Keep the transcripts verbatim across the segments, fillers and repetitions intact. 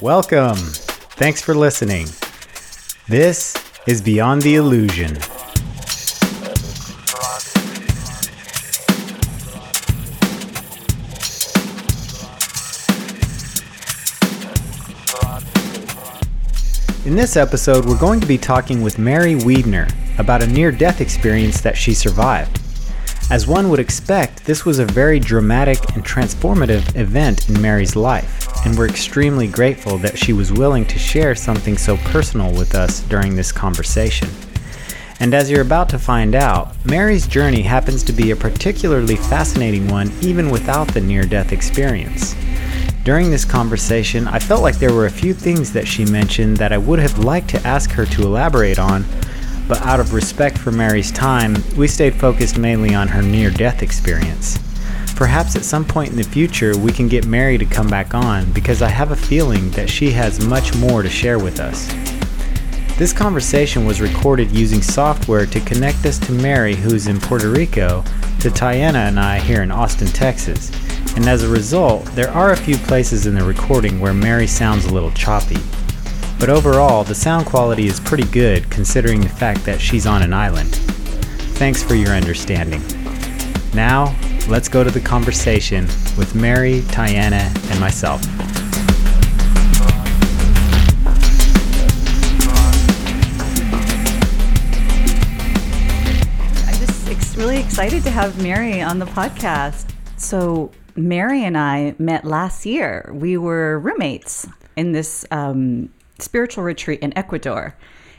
Welcome. Thanks for listening. This is Beyond the Illusion. In this episode, we're going to be talking with Mary Weidner about a near-death experience that she survived. As one would expect, this was a very dramatic and transformative event in Mary's life, and we're extremely grateful that she was willing to share something so personal with us during this conversation. And as you're about to find out, Mary's journey happens to be a particularly fascinating one even without the near-death experience. During this conversation, I felt like there were a few things that she mentioned that I would have liked to ask her to elaborate on, but out of respect for Mary's time, we stayed focused mainly on her near-death experience. Perhaps at some point in the future, we can get Mary to come back on because I have a feeling that she has much more to share with us. This conversation was recorded using software to connect us to Mary, who's in Puerto Rico, to Tyana and I here in Austin, Texas. And as a result, there are a few places in the recording where Mary sounds a little choppy. But overall, the sound quality is pretty good considering the fact that she's on an island. Thanks for your understanding. Now, let's go to the conversation with Mary, Tyana, and myself. I'm just ex- really excited to have Mary on the podcast. So Mary and I met last year. We were roommates in this um spiritual retreat in Ecuador.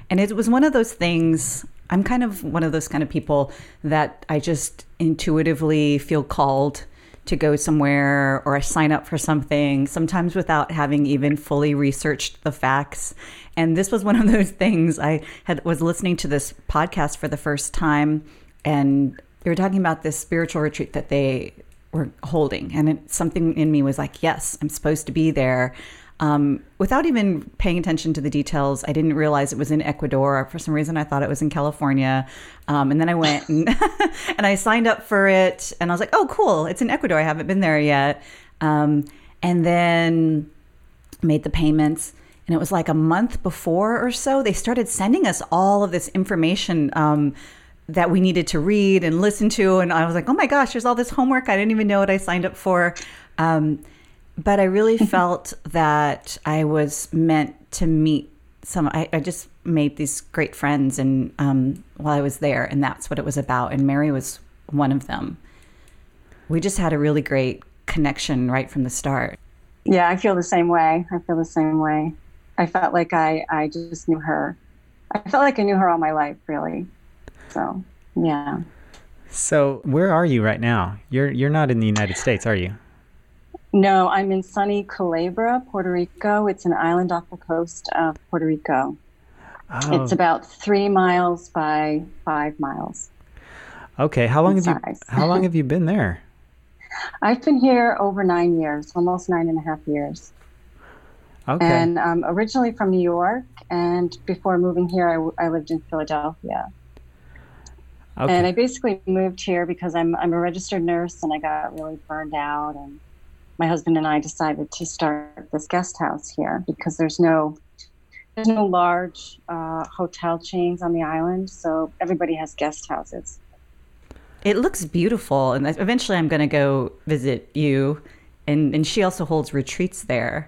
And it was one of those things, I'm kind of one of those kind of people that I just intuitively feel called to go somewhere, or I sign up for something, sometimes without having even fully researched the facts. And this was one of those things. I had was listening to this podcast for the first time, and they were talking about this spiritual retreat that they were holding. And it, something in me was like, yes, I'm supposed to be there. Um, without even paying attention to the details, I didn't realize it was in Ecuador. For some reason, I thought it was in California. Um, and then I went and, and I signed up for it. And I was like, oh, cool. It's in Ecuador. I haven't been there yet. Um, and then made the payments. And it was like a month before or so, they started sending us all of this information um, that we needed to read and listen to. And I was like, oh, my gosh, there's all this homework. I didn't even know what I signed up for. Um But I really felt that I was meant to meet some, I, I just made these great friends and um, while I was there, and that's what it was about. And Mary was one of them. We just had a really great connection right from the start. Yeah, I feel the same way. I feel the same way. I felt like I, I just knew her. I felt like I knew her all my life, really. So, yeah. So where are you right now? You're you're not in the United States, are you? No, I'm in sunny Calabria, Puerto Rico. It's an island off the coast of Puerto Rico. Oh. It's about three miles by five miles. Okay, how long have you how long have you been there? I've been here over nine years, almost nine and a half years. Okay. And I'm originally from New York, and before moving here, I, I lived in Philadelphia. Okay. And I basically moved here because I'm I'm a registered nurse, and I got really burned out and. My husband and I decided to start this guest house here because there's no there's no large uh, hotel chains on the island, so everybody has guest houses. It looks beautiful, and eventually I'm going to go visit you, and, and she also holds retreats there.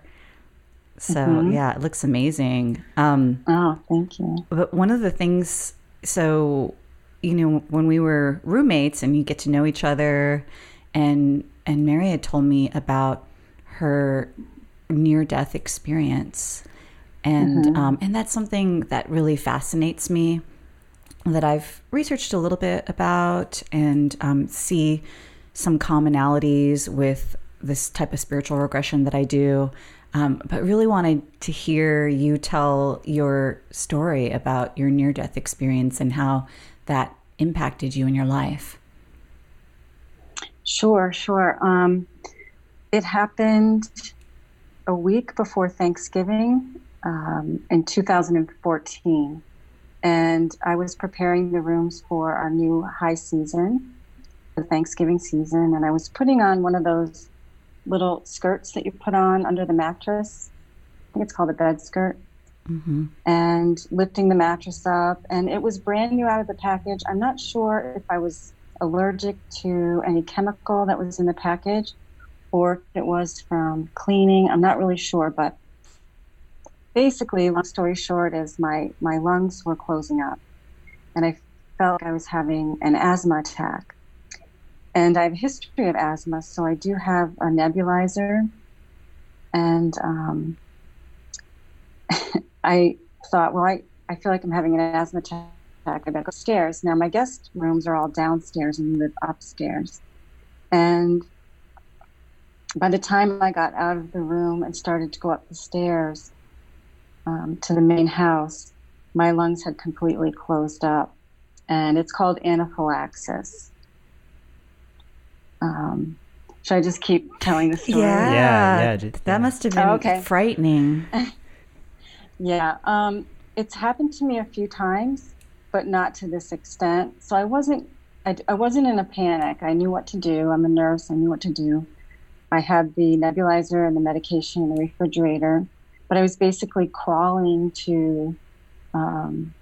So, mm-hmm. yeah, it looks amazing. Um, oh, thank you. But one of the things, so, you know, when we were roommates and you get to know each other, and And Mary had told me about her near-death experience. And mm-hmm. um, and that's something that really fascinates me, that I've researched a little bit about and um, see some commonalities with this type of spiritual regression that I do. Um, but really wanted to hear you tell your story about your near-death experience and how that impacted you in your life. Sure, sure. Um, it happened a week before Thanksgiving um, in two thousand fourteen, and I was preparing the rooms for our new high season, the Thanksgiving season, and I was putting on one of those little skirts that you put on under the mattress. I think it's called a bed skirt. Mm-hmm. And lifting the mattress up. And it was brand new out of the package. I'm not sure if I was allergic to any chemical that was in the package or if it was from cleaning. I'm not really sure, but basically, long story short, is my, my lungs were closing up and I felt like I was having an asthma attack. And I have a history of asthma, so I do have a nebulizer. And um, I thought, well, I, I feel like I'm having an asthma attack. I better go upstairs. Now, my guest rooms are all downstairs and we live upstairs. And by the time I got out of the room and started to go up the stairs um, to the main house, my lungs had completely closed up. And it's called anaphylaxis. Um, should I just keep telling the story? Yeah, yeah, yeah. That must have been oh, okay. frightening. Yeah, um, it's happened to me a few times, but not to this extent. So I wasn't, I, I wasn't in a panic. I knew what to do. I'm a nurse. I knew what to do. I had the nebulizer and the medication in the refrigerator, but I was basically crawling to. Um,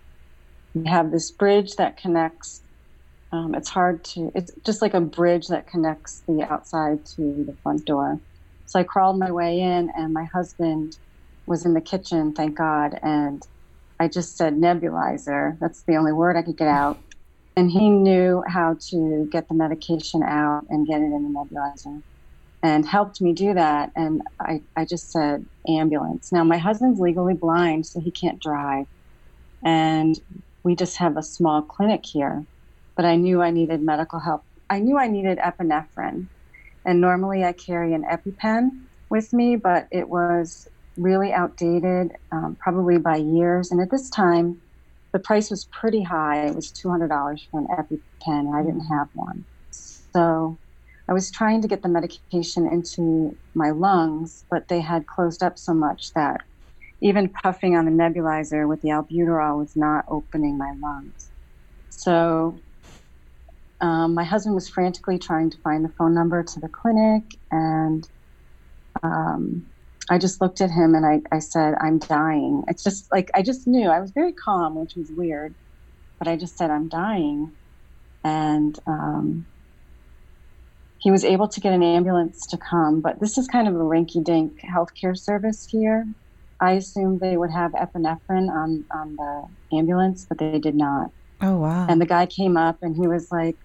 we have this bridge that connects. Um, it's hard to. It's just like a bridge that connects the outside to the front door. So I crawled my way in, and my husband was in the kitchen, thank God, and I just said nebulizer. That's the only word I could get out. And he knew how to get the medication out and get it in the nebulizer and helped me do that. And I, I just said ambulance. Now, my husband's legally blind, so he can't drive. And we just have a small clinic here. But I knew I needed medical help. I knew I needed epinephrine. And normally I carry an EpiPen with me, but it was really outdated, um, probably by years. And at this time, the price was pretty high. It was two hundred dollars for an EpiPen, and I didn't have one. So I was trying to get the medication into my lungs, but they had closed up so much that even puffing on the nebulizer with the albuterol was not opening my lungs. So um, my husband was frantically trying to find the phone number to the clinic, and um, I just looked at him and I, I said, I'm dying. It's just like, I just knew. I was very calm, which was weird, but I just said, I'm dying. And um, he was able to get an ambulance to come, but this is kind of a rinky-dink healthcare service here. I assumed they would have epinephrine on, on the ambulance, but they did not. Oh, wow. And the guy came up and he was like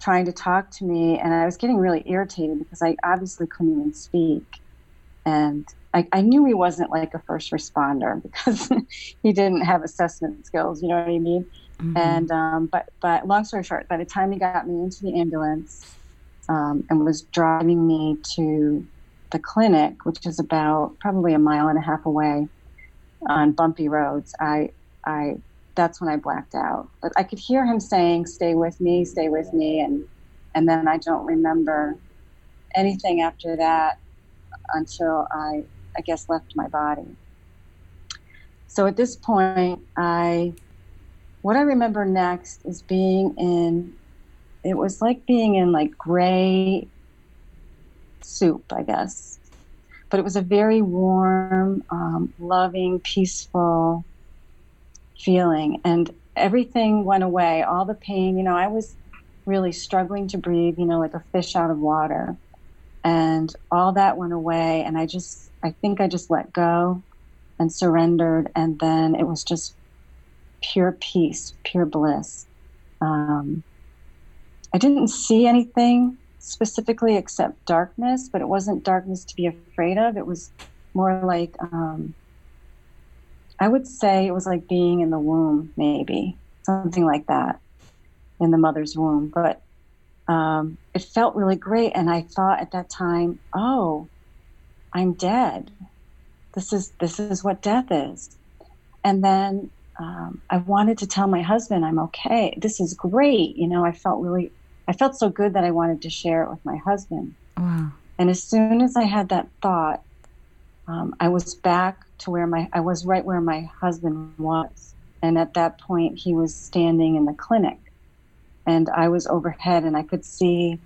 trying to talk to me, and I was getting really irritated because I obviously couldn't even speak. And I, I knew he wasn't like a first responder because he didn't have assessment skills, you know what I mean? Mm-hmm. And, um, but, but long story short, by the time he got me into the ambulance um, and was driving me to the clinic, which is about probably a mile and a half away on bumpy roads, I, I, that's when I blacked out. But I could hear him saying, stay with me, stay with me. And, and then I don't remember anything after that until I, I guess, left my body. So at this point, I, what I remember next is being in, it was like being in like gray soup, I guess. But it was a very warm, um, loving, peaceful feeling. And everything went away, all the pain. You know, I was really struggling to breathe, you know, like a fish out of water. And all that went away. And I just, I think I just let go and surrendered. And then it was just pure peace, pure bliss. Um, I didn't see anything specifically except darkness, but it wasn't darkness to be afraid of. It was more like, um, I would say it was like being in the womb, maybe something like that, in the mother's womb. But Um, it felt really great. And I thought at that time, oh, I'm dead. This is, this is what death is. And then, um, I wanted to tell my husband, I'm okay. This is great. You know, I felt really, I felt so good that I wanted to share it with my husband. Wow. And as soon as I had that thought, um, I was back to where my, I was right where my husband was. And at that point he was standing in the clinic. And I was overhead, and I could see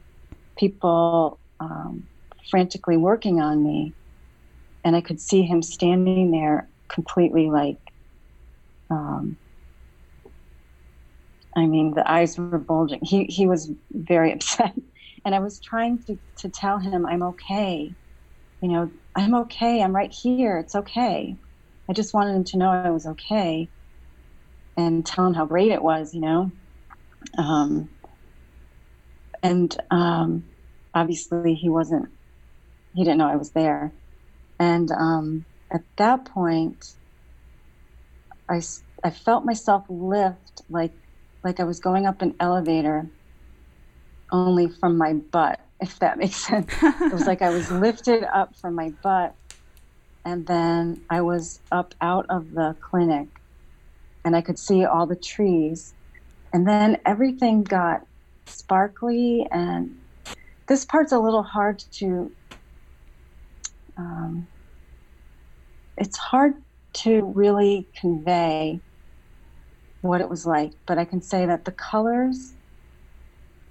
people um, frantically working on me. And I could see him standing there completely like, um, I mean, the eyes were bulging. He he was very upset. And I was trying to, to tell him, I'm okay. You know, I'm okay. I'm right here. It's okay. I just wanted him to know I was okay and tell him how great it was, you know. Um, and um, obviously he wasn't, he didn't know I was there. And um, at that point, I, I felt myself lift like like I was going up an elevator, only from my butt, if that makes sense. It was like I was lifted up from my butt, and then I was up out of the clinic, and I could see all the trees. And then everything got sparkly, and this part's a little hard to... Um, it's hard to really convey what it was like, but I can say that the colors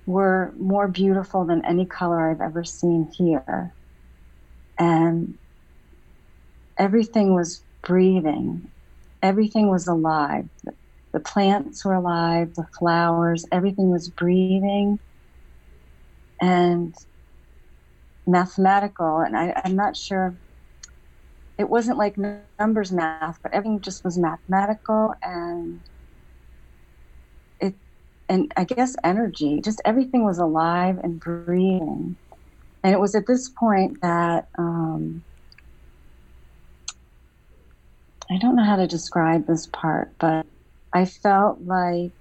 were more beautiful than any color I've ever seen here. And everything was breathing. Everything was alive. The plants were alive, the flowers, everything was breathing. And mathematical, and I, I'm not sure, it wasn't like numbers math, but everything just was mathematical, and it, and I guess energy, just everything was alive and breathing. And it was at this point that um, I don't know how to describe this part, but I felt like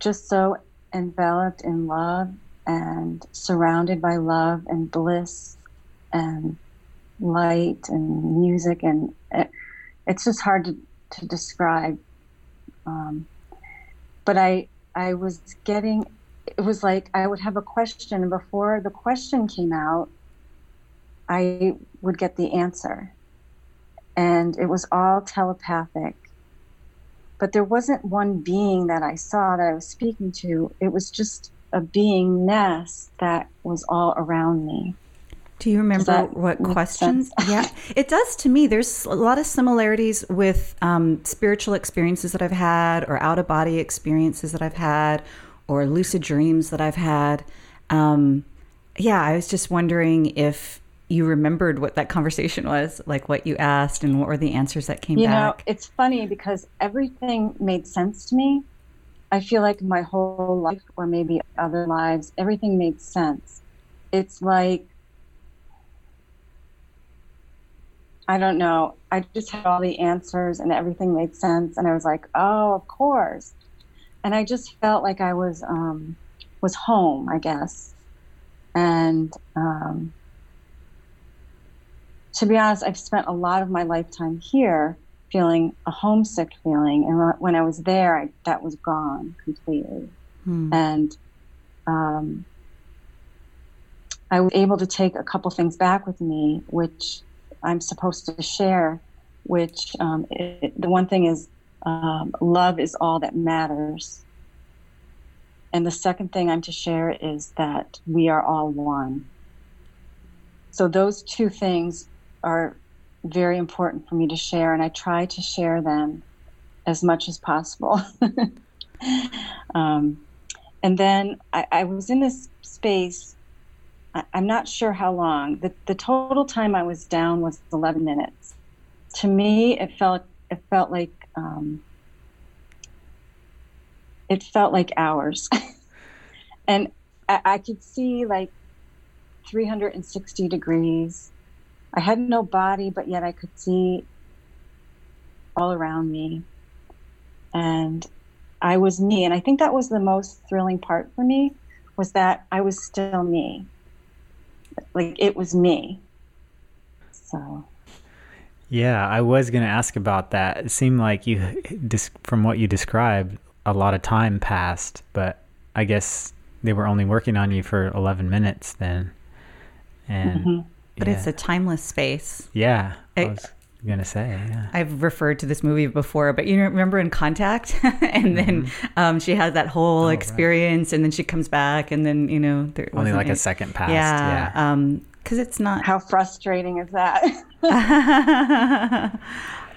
just so enveloped in love and surrounded by love and bliss and light and music, and it, it's just hard to, to describe. Um, but I I was getting, it was like I would have a question, and before the question came out, I would get the answer. And it was all telepathic. But there wasn't one being that I saw that I was speaking to. It was just a beingness that was all around me. Do you remember what questions? Sense? Yeah, it does to me. There's a lot of similarities with um, spiritual experiences that I've had, or out of body experiences that I've had, or lucid dreams that I've had. Um, yeah, I was just wondering if you remembered what that conversation was, like what you asked and what were the answers that came you back. You know, it's funny because everything made sense to me. I feel like my whole life, or maybe other lives, everything made sense. It's like, I don't know, I just had all the answers and everything made sense. And I was like, oh, of course. And I just felt like I was um, was home, I guess. And um, to be honest, I've spent a lot of my lifetime here feeling a homesick feeling, and when I was there, I, that was gone completely. Hmm. And um, I was able to take a couple things back with me, which I'm supposed to share, which um, it, the one thing is um, love is all that matters. And the second thing I'm to share is that we are all one. So those two things are very important for me to share, and I try to share them as much as possible. um, and then I, I was in this space, I, I'm not sure how long. The, the total time I was down was eleven minutes. To me, it felt it felt like um, it felt like hours, and I, I could see like three hundred sixty degrees. I had no body, but yet I could see all around me. And I was me. And I think that was the most thrilling part for me, was that I was still me. Like, it was me. So. Yeah, I was going to ask about that. It seemed like you, from what you described, a lot of time passed, but I guess they were only working on you for eleven minutes then. And. Mm-hmm. But yeah. It's a timeless space. Yeah, I was I, gonna say. Yeah. I've referred to this movie before, but you remember in Contact, and mm-hmm. then um, she has that whole oh, experience, right. And then she comes back, and then you know there only like it. a second passed. Yeah, because yeah. um, because it's not. How frustrating is that?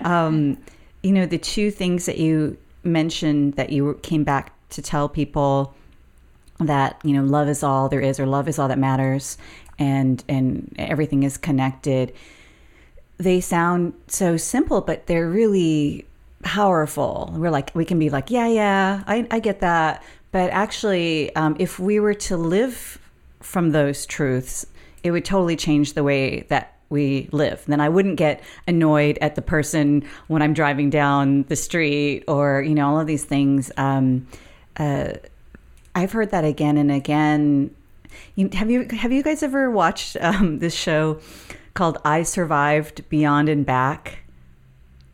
um, you know, the two things that you mentioned that you came back to tell people that, you know, love is all there is, or love is all that matters, and and everything is connected. They sound so simple, but they're really powerful. We're like, we can be like, yeah, yeah, I, I get that. But actually, um, if we were to live from those truths, it would totally change the way that we live. Then I wouldn't get annoyed at the person when I'm driving down the street, or, you know, all of these things. Um, uh, I've heard that again and again. You, have you have you guys ever watched um, this show called I Survived Beyond and Back?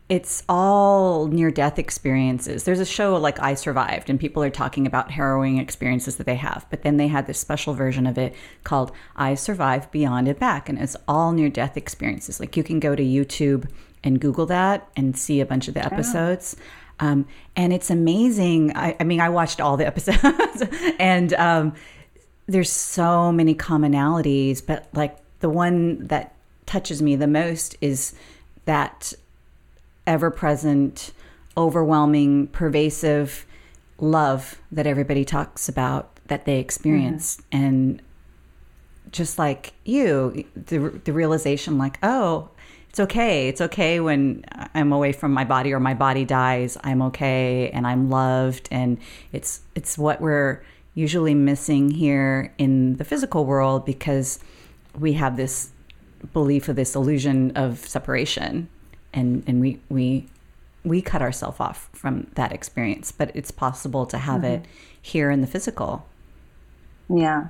It's all near-death experiences. There's a show like I Survived, and people are talking about harrowing experiences that they have. But then they had this special version of it called I Survived Beyond and Back, and it's all near-death experiences. Like, you can go to YouTube and Google that and see a bunch of the episodes. Yeah. Um, and it's amazing. I, I mean, I watched all the episodes, and um, there's so many commonalities. But, like, the one that touches me the most is that ever-present, overwhelming, pervasive love that everybody talks about that they experience. Mm. And just like you, the, the realization, like, oh, it's okay. It's okay when I'm away from my body, or my body dies. I'm okay, and I'm loved. And it's it's what we're usually missing here in the physical world, because we have this belief of this illusion of separation, and and we we we cut ourselves off from that experience. But it's possible to have mm-hmm. it here in the physical. Yeah,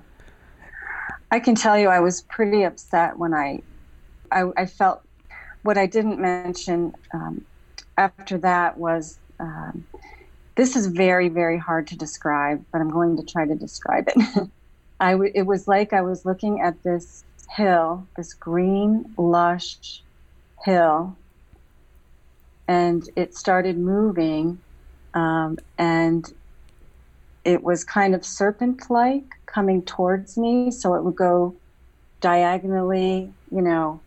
I can tell you, I was pretty upset when I I, I felt. What I didn't mention um, after that was, um, this is very, very hard to describe, but I'm going to try to describe it. I w- it was like I was looking at this hill, this green, lush hill, and it started moving, um, and it was kind of serpent-like coming towards me, so it would go diagonally, you know,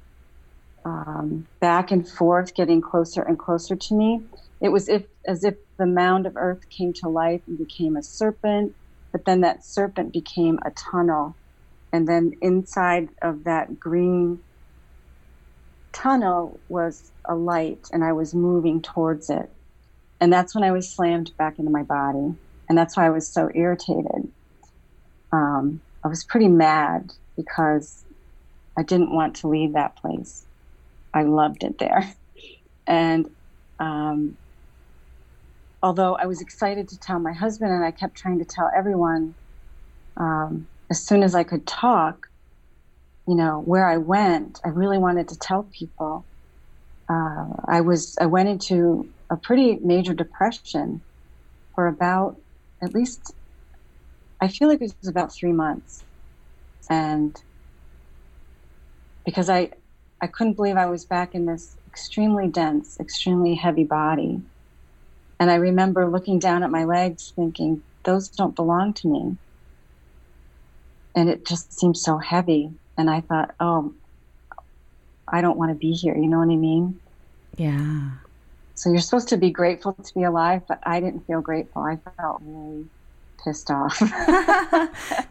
Um, back and forth, getting closer and closer to me. It was if, as if the mound of earth came to life and became a serpent, but then that serpent became a tunnel. And then inside of that green tunnel was a light, and I was moving towards it. And that's when I was slammed back into my body. And that's why I was so irritated. Um, I was pretty mad because I didn't want to leave that place. I loved it there. And um, although I was excited to tell my husband, and I kept trying to tell everyone um, as soon as I could talk, you know, where I went, I really wanted to tell people. Uh, I was, I went into a pretty major depression for about, at least, I feel like it was about three months. And because I, I couldn't believe I was back in this extremely dense, extremely heavy body. And I remember looking down at my legs thinking, those don't belong to me. And it just seemed so heavy. And I thought, oh, I don't want to be here. You know what I mean? Yeah. So you're supposed to be grateful to be alive, but I didn't feel grateful. I felt really pissed off.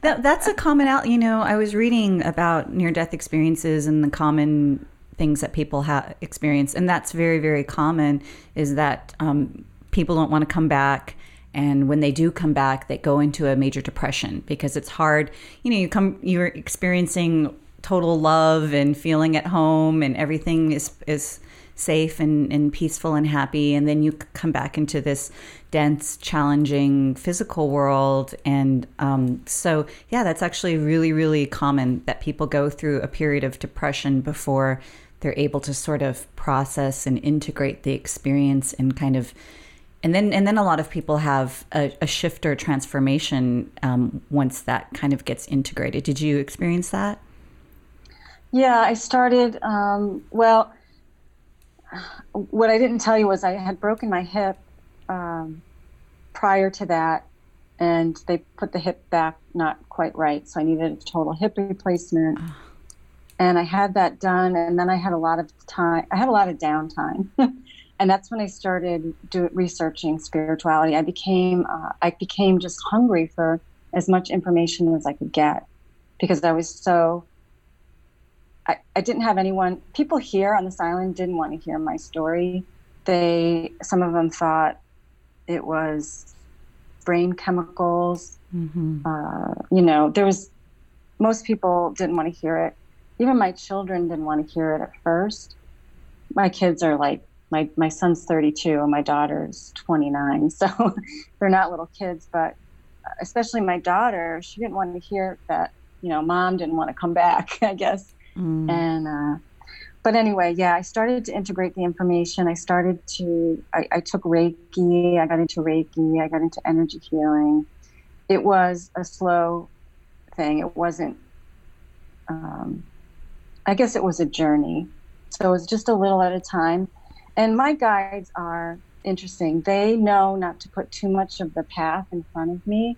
that, that's a commonality. You know, I was reading about near-death experiences and the common things that people ha- experience, and that's very, very common, is that um, people don't want to come back, and when they do come back, they go into a major depression because it's hard. You know, you come, you're experiencing total love and feeling at home, and everything is is safe and, and peaceful and happy, and then you come back into this dense, challenging physical world. And um, so, yeah, that's actually really, really common that people go through a period of depression before they're able to sort of process and integrate the experience, and kind of, and then and then a lot of people have a, a shift or transformation um, once that kind of gets integrated. Did you experience that? Yeah, I started, um, well, what I didn't tell you was I had broken my hip um, prior to that, and they put the hip back not quite right, so I needed a total hip replacement. And I had that done, and then I had a lot of time. I had a lot of downtime, and that's when I started do, researching spirituality. I became uh, I became just hungry for as much information as I could get, because I was so. I, I didn't have anyone. People here on this island didn't want to hear my story. They some of them thought it was brain chemicals. Mm-hmm. Uh, you know, there was most people didn't want to hear it. Even my children didn't want to hear it at first. My kids are like, my, my son's thirty-two and my daughter's twenty-nine. So they're not little kids, but especially my daughter, she didn't want to hear that, you know, mom didn't want to come back, I guess. Mm. And, uh, but anyway, yeah, I started to integrate the information. I started to, I, I took Reiki, I got into Reiki, I got into energy healing. It was a slow thing. It wasn't, um, I guess it was a journey. So it was just a little at a time. And my guides are interesting. They know not to put too much of the path in front of me.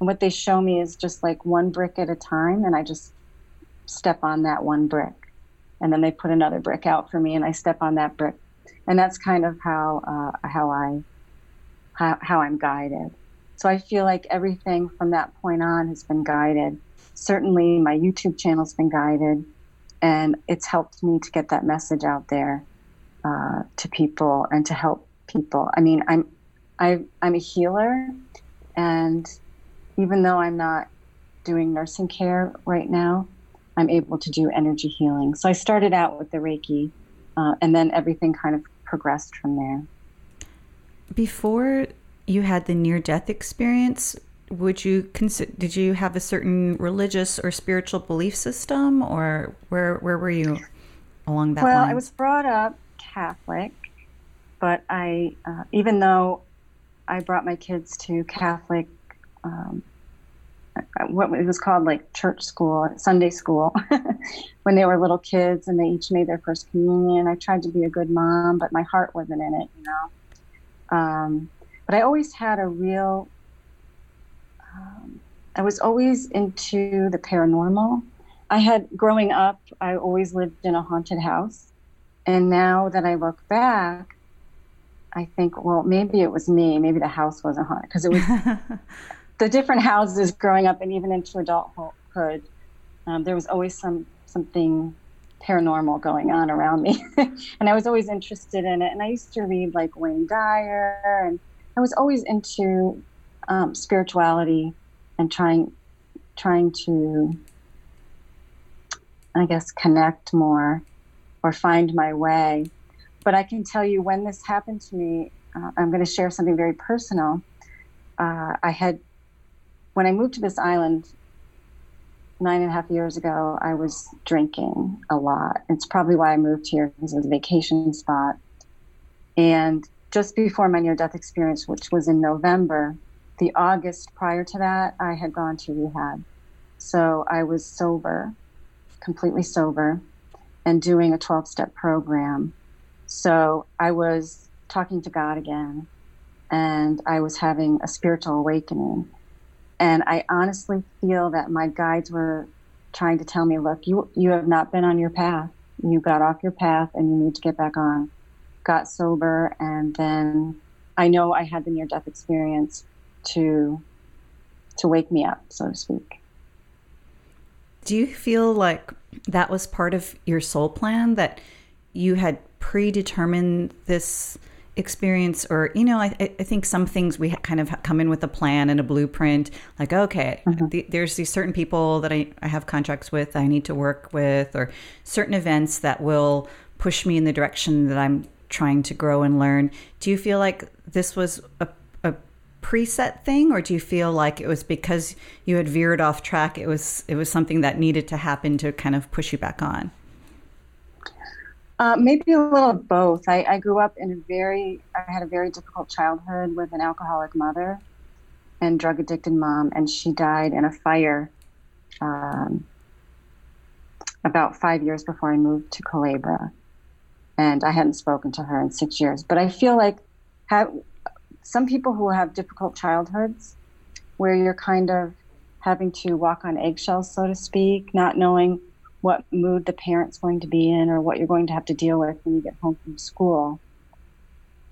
And what they show me is just like one brick at a time. And I just step on that one brick. And then they put another brick out for me and I step on that brick. And that's kind of how, uh, how I, how, how I'm guided. So I feel like everything from that point on has been guided. Certainly my YouTube channel's been guided. And it's helped me to get that message out there uh, to people and to help people. I mean, I'm I, I'm a healer, and even though I'm not doing nursing care right now, I'm able to do energy healing. So I started out with the Reiki, uh, and then everything kind of progressed from there. Before you had the near-death experience, Would you consider? Did you have a certain religious or spiritual belief system, or where where were you along that line? Well, lines? I was brought up Catholic, but I, uh, even though I brought my kids to Catholic, um, what it was called like church school, Sunday school, when they were little kids, and they each made their first communion. I tried to be a good mom, but my heart wasn't in it, you know. Um, but I always had a real Um, I was always into the paranormal. I had, growing up, I always lived in a haunted house. And now that I look back, I think, well, maybe it was me. Maybe the house wasn't haunted, because it was the different houses growing up and even into adulthood. Um, there was always some something paranormal going on around me. And I was always interested in it. And I used to read like Wayne Dyer, and I was always into Um, spirituality and trying trying to, I guess, connect more or find my way. But I can tell you when this happened to me, uh, I'm going to share something very personal. Uh, I had, when I moved to this island nine and a half years ago, I was drinking a lot. It's probably why I moved here, because it was a vacation spot. And just before my near-death experience, which was in November, the August prior to that, I had gone to rehab. So I was sober, completely sober, and doing a twelve-step program. So I was talking to God again, and I was having a spiritual awakening. And I honestly feel that my guides were trying to tell me, look, you you have not been on your path. You got off your path, and you need to get back on. Got sober, and then I know I had the near-death experience to to wake me up, so to speak. Do you feel like that was part of your soul plan, that you had predetermined this experience? Or, you know, I, I think some things we kind of come in with a plan and a blueprint, like, okay, mm-hmm. th- there's these certain people that I, I have contracts with, I need to work with, or certain events that will push me in the direction that I'm trying to grow and learn. Do you feel like this was a preset thing, or do you feel like it was because you had veered off track, it was it was something that needed to happen to kind of push you back on? Uh, maybe a little of both. I, I grew up in a very, I had a very difficult childhood with an alcoholic mother and drug addicted mom, and she died in a fire um, about five years before I moved to Culebra, and I hadn't spoken to her in six years. But I feel like how some people who have difficult childhoods, where you're kind of having to walk on eggshells, so to speak, not knowing what mood the parent's going to be in or what you're going to have to deal with when you get home from school.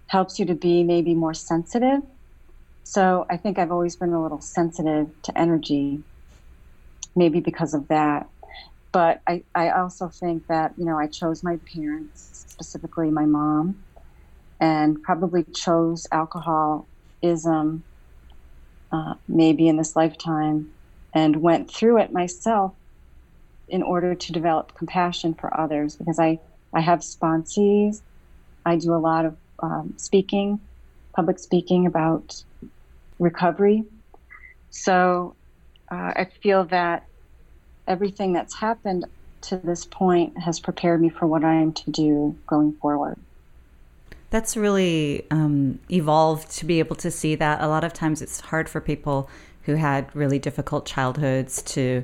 Helps you to be maybe more sensitive. So I think I've always been a little sensitive to energy, maybe because of that. But I, I also think that, you know, I chose my parents, specifically my mom, and probably chose alcoholism uh, maybe in this lifetime, and went through it myself in order to develop compassion for others, because I, I have sponsees. I do a lot of um, speaking, public speaking about recovery. So uh, I feel that everything that's happened to this point has prepared me for what I am to do going forward. That's really um, evolved to be able to see that. A lot of times it's hard for people who had really difficult childhoods to,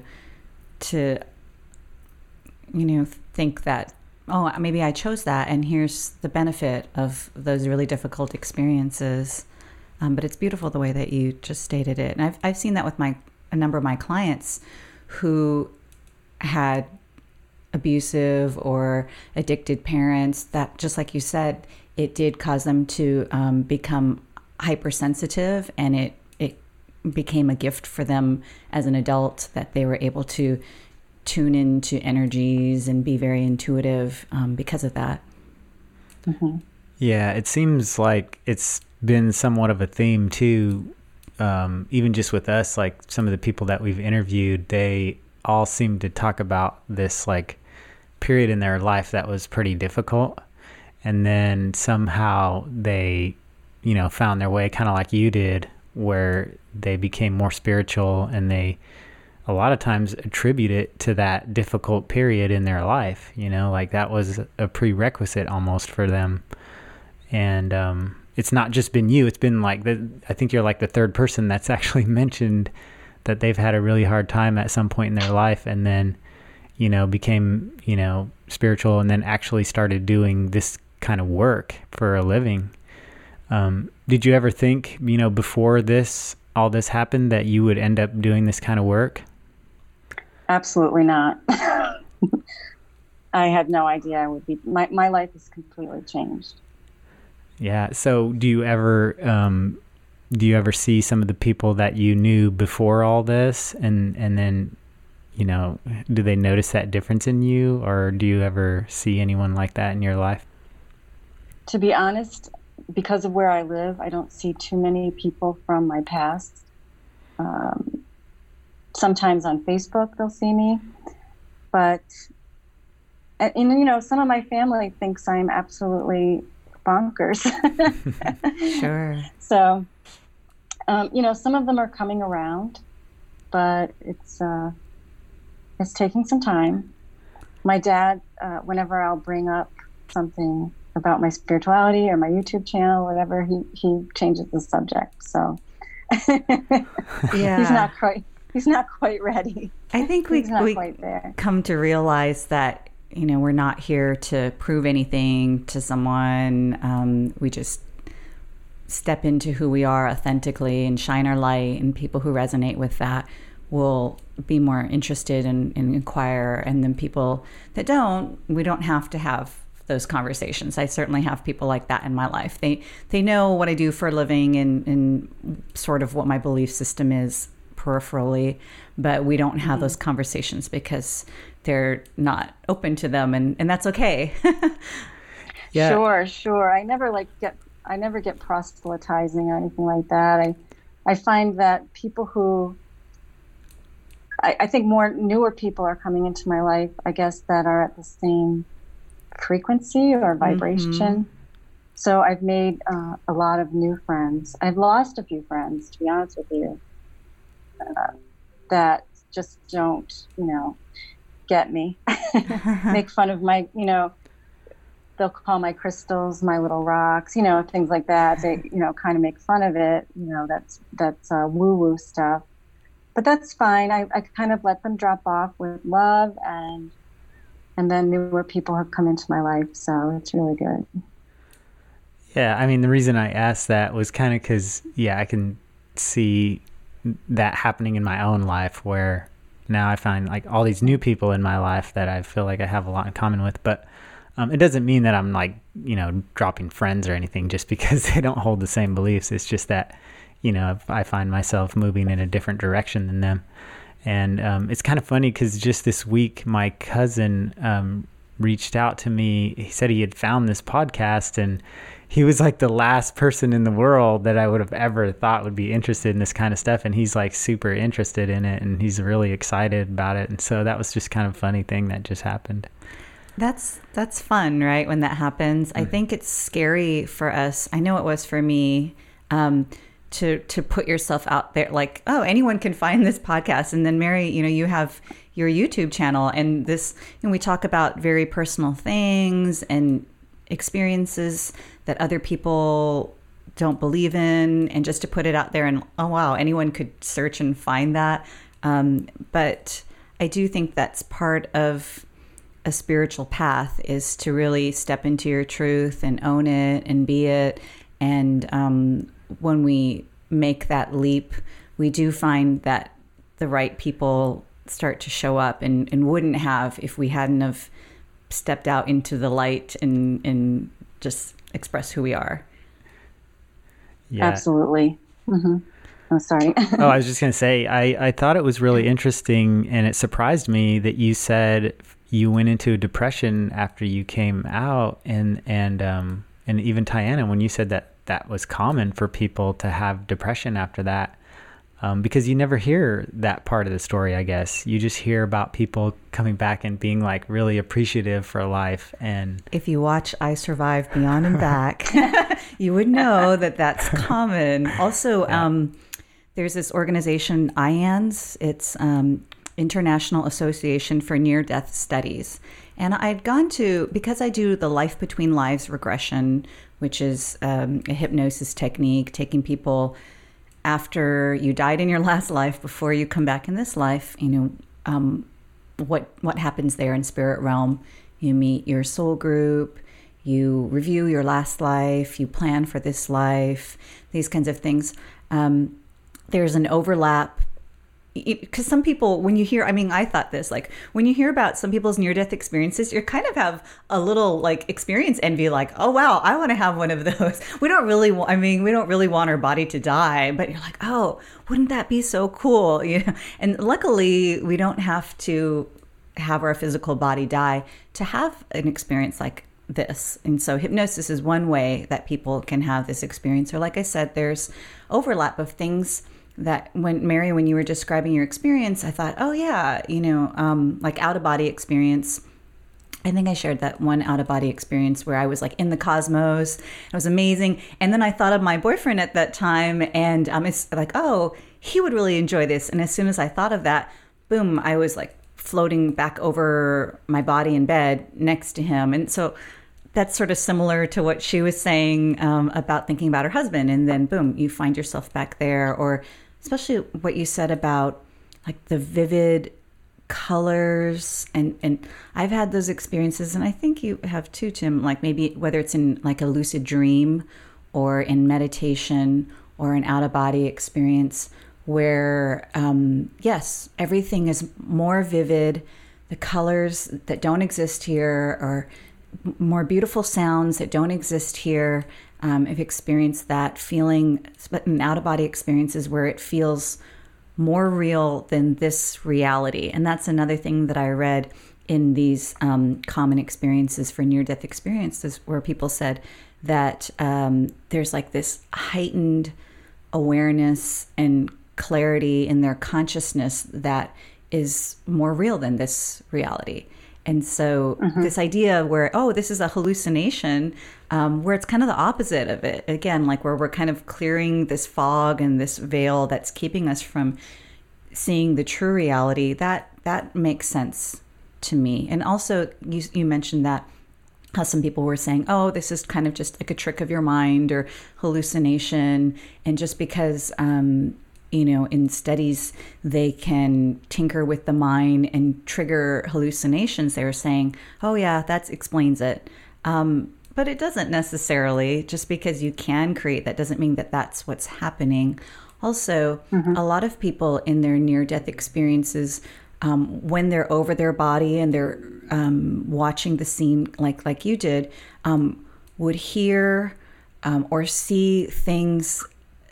to, you know, think that, oh, maybe I chose that and here's the benefit of those really difficult experiences. Um, but it's beautiful the way that you just stated it. And I've, I've seen that with my, a number of my clients who had abusive or addicted parents that, just like you said, it did cause them to um, become hypersensitive, and it, it became a gift for them as an adult that they were able to tune into energies and be very intuitive um, because of that. Mm-hmm. Yeah, it seems like it's been somewhat of a theme too, um, even just with us, like some of the people that we've interviewed, they all seem to talk about this like period in their life that was pretty difficult. And then somehow they, you know, found their way, kind of like you did, where they became more spiritual, and they a lot of times attribute it to that difficult period in their life, you know, like that was a prerequisite almost for them. And um, it's not just been you, it's been like, the, I think you're like the third person that's actually mentioned that they've had a really hard time at some point in their life, and then, you know, became, you know, spiritual, and then actually started doing this kind of work for a living. Um, did you ever think, you know, before this, all this happened, that you would end up doing this kind of work? Absolutely not. I had no idea I would be, my, my life is completely changed. Yeah. So do you ever, um, do you ever see some of the people that you knew before all this, and, and then, you know, do they notice that difference in you, or do you ever see anyone like that in your life? To be honest, because of where I live, I don't see too many people from my past. Um, sometimes on Facebook, they'll see me, but, and, and you know, some of my family thinks I'm absolutely bonkers. Sure. So, um, you know, some of them are coming around, but it's, uh, it's taking some time. My dad, uh, whenever I'll bring up something about my spirituality or my YouTube channel, whatever, he, he changes the subject. So yeah. he's not quite, he's not quite ready. I think we, we come to realize that, you know, we're not here to prove anything to someone. Um, we just step into who we are authentically and shine our light, and people who resonate with that will be more interested and, and inquire. And then people that don't, we don't have to have those conversations. I certainly have people like that in my life. They they know what I do for a living, and, and sort of what my belief system is peripherally, but we don't have mm-hmm. those conversations because they're not open to them, and, and that's okay. Yeah. Sure, sure. I never like get I never get proselytizing or anything like that. I I find that people who I, I think more newer people are coming into my life, I guess, that are at the same frequency or vibration. Mm-hmm. So I've made uh, a lot of new friends. I've lost a few friends, to be honest with you, uh, that just don't, you know, get me. Make fun of my, you know, they'll call my crystals my little rocks, you know, things like that. They, you know, kind of make fun of it. You know, that's that's uh, woo-woo stuff. But that's fine. I, I kind of let them drop off with love, and And then newer people have come into my life, so it's really good. Yeah, I mean, the reason I asked that was kind of because, yeah, I can see that happening in my own life, where now I find like all these new people in my life that I feel like I have a lot in common with, but um, it doesn't mean that I'm like, you know, dropping friends or anything just because they don't hold the same beliefs. It's just that, you know, I find myself moving in a different direction than them. And um, it's kind of funny because just this week, my cousin um, reached out to me. He said he had found this podcast, and he was like the last person in the world that I would have ever thought would be interested in this kind of stuff. And he's like super interested in it, and he's really excited about it. And so that was just kind of a funny thing that just happened. That's that's fun, right? When that happens. Mm-hmm. I think it's scary for us. I know it was for me. Um, to to put yourself out there like, oh, anyone can find this podcast. And then Mary, you know, you have your YouTube channel and this, and we talk about very personal things and experiences that other people don't believe in, and just to put it out there and, oh wow, anyone could search and find that. Um, but I do think that's part of a spiritual path, is to really step into your truth and own it and be it. And um when we make that leap, we do find that the right people start to show up, and, and wouldn't have if we hadn't have stepped out into the light and, and just expressed who we are. Yeah. Absolutely. Mm-hmm. I'm sorry. Oh, I was just going to say, I, I thought it was really interesting, and it surprised me that you said you went into a depression after you came out, and, and, um, and even Tyana, when you said that, that was common for people to have depression after that, um, because you never hear that part of the story, I guess. You just hear about people coming back and being like really appreciative for life. And if you watch I Survived Beyond and Back, you would know that that's common. Also, yeah. um, there's this organization, I A N S. It's um, International Association for Near-Death Studies. And I'd gone to, because I do the Life Between Lives regression, which is um, a hypnosis technique, taking people after you died in your last life, before you come back in this life, you know, um, what what happens there in spirit realm. You meet your soul group, you review your last life, you plan for this life, these kinds of things. Um, there's an overlap. Because some people, when you hear, I mean, I thought this, like, when you hear about some people's near-death experiences, you kind of have a little, like, experience envy, like, oh, wow, I want to have one of those. We don't really, wa- I mean, we don't really want our body to die, but you're like, oh, wouldn't that be so cool, you know? And luckily, we don't have to have our physical body die to have an experience like this. And so hypnosis is one way that people can have this experience. Or like I said, there's overlap of things that when Mary, when you were describing your experience, I thought, oh yeah, you know, um, like out of body experience. I think I shared that one out of body experience where I was like in the cosmos. It was amazing. And then I thought of my boyfriend at that time, and I'm um, like, oh, he would really enjoy this. And as soon as I thought of that, boom, I was like floating back over my body in bed next to him. And so that's sort of similar to what she was saying um, about thinking about her husband. And then boom, you find yourself back there. Or especially what you said about like the vivid colors, and, and I've had those experiences, and I think you have too, Tim, like maybe whether it's in like a lucid dream or in meditation or an out-of-body experience where, um, yes, everything is more vivid, the colors that don't exist here, or more beautiful sounds that don't exist here. Um, I've experienced that feeling, but in out-of-body experiences where it feels more real than this reality. And that's another thing that I read in these um, common experiences for near-death experiences, where people said that um, there's like this heightened awareness and clarity in their consciousness that is more real than this reality. And so mm-hmm. this idea where, oh, this is a hallucination, um, where it's kind of the opposite of it. Again, like where we're kind of clearing this fog and this veil that's keeping us from seeing the true reality, that that makes sense to me. And also, you, you mentioned that how some people were saying, oh, this is kind of just like a trick of your mind or hallucination. And just because, um, you know, in studies, they can tinker with the mind and trigger hallucinations. They were saying, oh, yeah, that explains it. Um, but it doesn't necessarily. Just because you can create that doesn't mean that that's what's happening. Also, mm-hmm. a lot of people in their near-death experiences um, when they're over their body and they're um, watching the scene like like you did, um, would hear um, or see things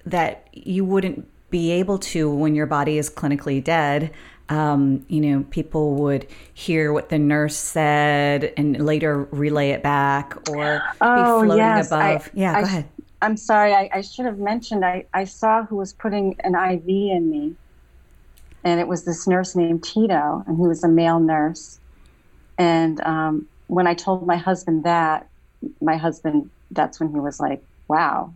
that you wouldn't be able to when your body is clinically dead. Um, you know, people would hear what the nurse said and later relay it back, or oh, be floating yes. above. I, yeah, I, go ahead. I'm sorry. I, I should have mentioned, I, I saw who was putting an I V in me, and it was this nurse named Tito, and he was a male nurse. And um, when I told my husband that, my husband, that's when he was like, wow,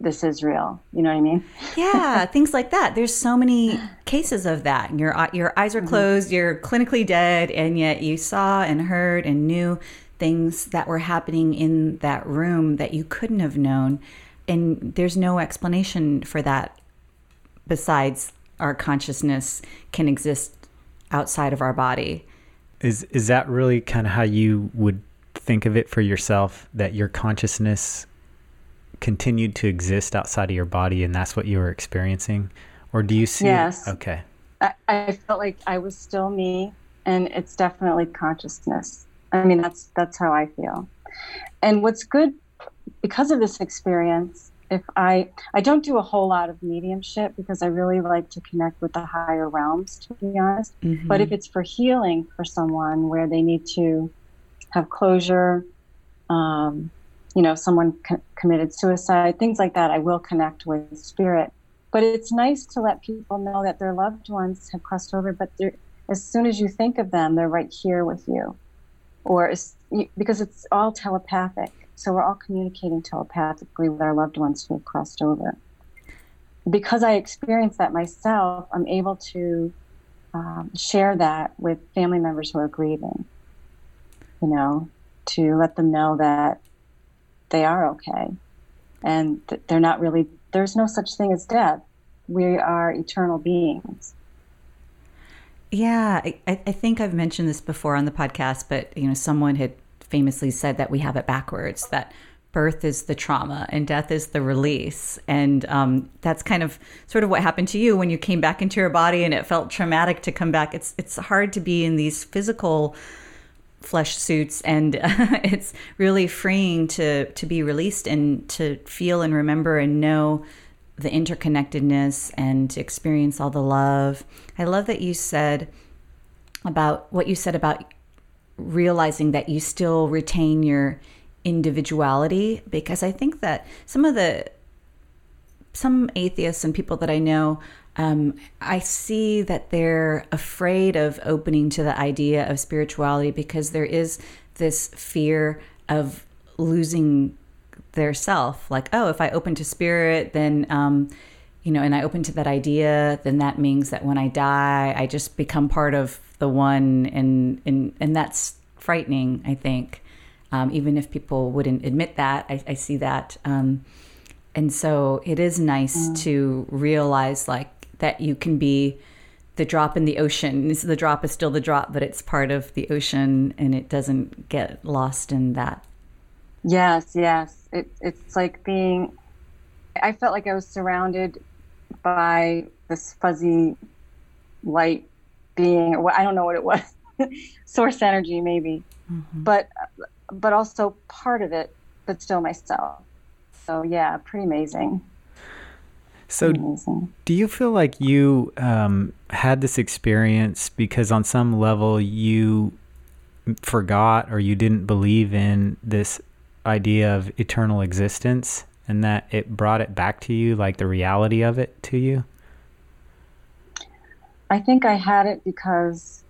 this is real. You know what I mean? Yeah, things like that. There's so many cases of that. And your your eyes are closed, mm-hmm. you're clinically dead, and yet you saw and heard and knew things that were happening in that room that you couldn't have known. And there's no explanation for that besides our consciousness can exist outside of our body. Is is that really kind of how you would think of it for yourself, that your consciousness continued to exist outside of your body and that's what you were experiencing? Or do you see? Yes. Okay. I, I felt like I was still me, and it's definitely consciousness. I mean, that's that's how I feel. And what's good because of this experience, if I I don't do a whole lot of mediumship because I really like to connect with the higher realms, to be honest. Mm-hmm. But if it's for healing for someone where they need to have closure, um, you know, someone co- committed suicide, things like that, I will connect with spirit. But it's nice to let people know that their loved ones have crossed over, but as soon as you think of them, they're right here with you. Or because it's all telepathic, so we're all communicating telepathically with our loved ones who have crossed over. Because I experienced that myself, I'm able to um, share that with family members who are grieving, you know, to let them know that they are okay. And they're not really, there's no such thing as death. We are eternal beings. Yeah, I, I think I've mentioned this before on the podcast, but you know, someone had famously said that we have it backwards, that birth is the trauma and death is the release. And um, that's kind of sort of what happened to you when you came back into your body and it felt traumatic to come back. It's it's hard to be in these physical flesh suits, and uh, it's really freeing to to be released and to feel and remember and know the interconnectedness and to experience all the love. I love that you said about what you said about realizing that you still retain your individuality, because I think that some of the some atheists and people that I know, um, I see that they're afraid of opening to the idea of spirituality because there is this fear of losing their self. Like, oh, if I open to spirit, then, um, you know, and I open to that idea, then that means that when I die, I just become part of the one. And, and, and that's frightening, I think, um, even if people wouldn't admit that. I, I see that. Um, and so it is nice mm. to realize like that you can be the drop in the ocean. The drop is still the drop, but it's part of the ocean and it doesn't get lost in that. Yes, yes. It, it's like being, I felt like I was surrounded by this fuzzy light being, or I don't know what it was, source energy maybe, mm-hmm. but but also part of it, but still myself. So yeah, pretty amazing. So pretty amazing. Do you feel like you um, had this experience because on some level you forgot or you didn't believe in this idea of eternal existence, and that it brought it back to you, like the reality of it to you? I think I had it because,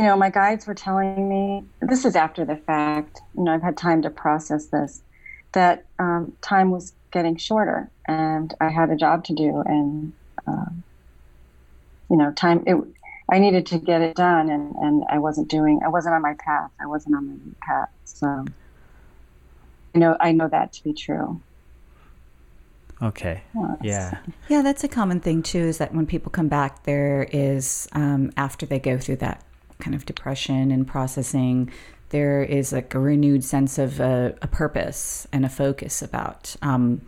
you know, my guides were telling me, this is after the fact, you know, I've had time to process this, that um, time was getting shorter and I had a job to do, and um, you know, time, it I needed to get it done, and, and I wasn't doing, I wasn't on my path. I wasn't on my path. So, you know, I know that to be true. Okay. Yes. Yeah. Yeah, that's a common thing too, is that when people come back, there is, um, after they go through that kind of depression and processing, there is like a renewed sense of a, a purpose and a focus about um,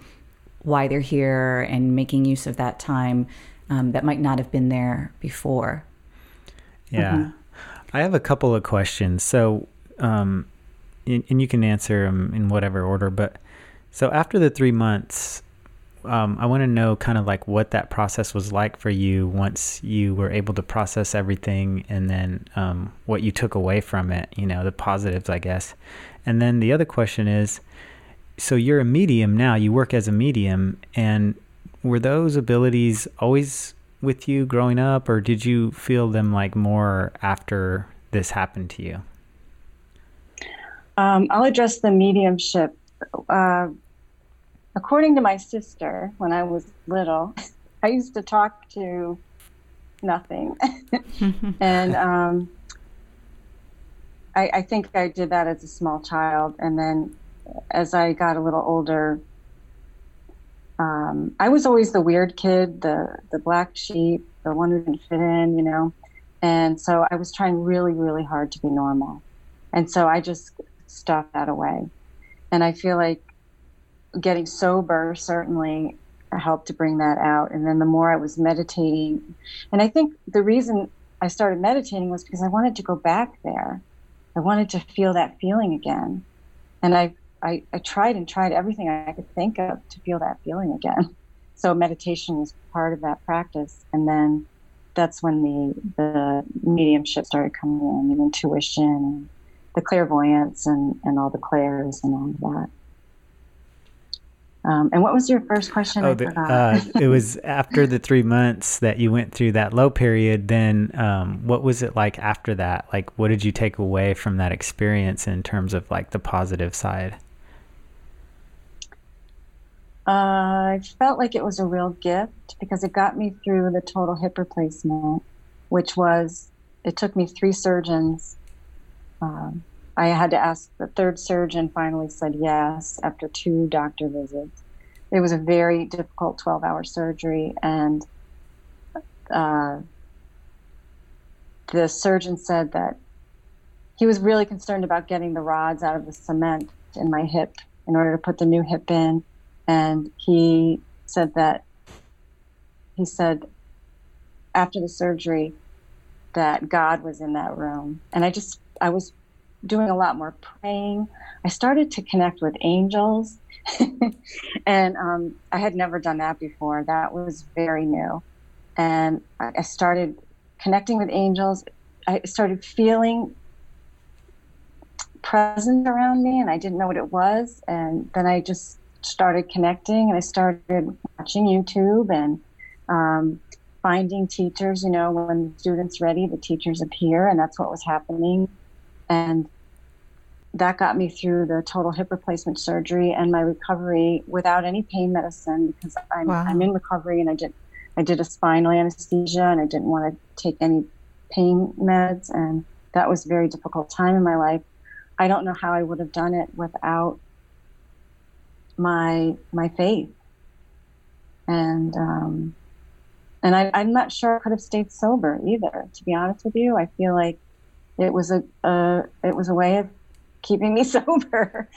why they're here and making use of that time um, that might not have been there before. Yeah. Mm-hmm. I have a couple of questions. So, um, and, and you can answer them in whatever order, but so after the three months, um, I want to know kind of like what that process was like for you once you were able to process everything, and then, um, what you took away from it, you know, the positives, I guess. And then the other question is, so you're a medium now, you work as a medium, and were those abilities always with you growing up, or did you feel them like more after this happened to you? Um, I'll address the mediumship. Uh, according to my sister, when I was little, I used to talk to nothing. and um, I, I think I did that as a small child. And then as I got a little older, Um, I was always the weird kid, the, the black sheep, the one who didn't fit in, you know. And so I was trying really, really hard to be normal. And so I just stuffed that away. And I feel like getting sober certainly helped to bring that out. And then the more I was meditating, and I think the reason I started meditating was because I wanted to go back there. I wanted to feel that feeling again. And I I, I tried and tried everything I could think of to feel that feeling again. So meditation was part of that practice. And then that's when the the mediumship started coming in, the intuition, and the clairvoyance, and, and all the clairs and all of that. Um, and what was your first question? Oh, I the, forgot. uh, it was after the three months that you went through that low period, then um, what was it like after that? Like, what did you take away from that experience in terms of like the positive side? Uh, I felt like it was a real gift because it got me through the total hip replacement, which was, it took me three surgeons. Um, I had to ask, the third surgeon finally said yes after two doctor visits. It was a very difficult twelve hour surgery. And uh, the surgeon said that he was really concerned about getting the rods out of the cement in my hip in order to put the new hip in. And he said that, he said after the surgery that God was in that room. And I just, I was doing a lot more praying. I started to connect with angels. and um, I had never done that before. That was very new. And I, I started connecting with angels. I started feeling present around me, and I didn't know what it was. And then I just started connecting, and I started watching YouTube and um, finding teachers. You know, when the student's ready, the teachers appear, and that's what was happening. And that got me through the total hip replacement surgery and my recovery without any pain medicine, because I'm, wow. I'm in recovery, and I did I did a spinal anesthesia, and I didn't want to take any pain meds, and that was a very difficult time in my life. I don't know how I would have done it without my my faith, and um, and I, I'm not sure I could have stayed sober either. To be honest with you, I feel like It was a uh, it was a way of keeping me sober,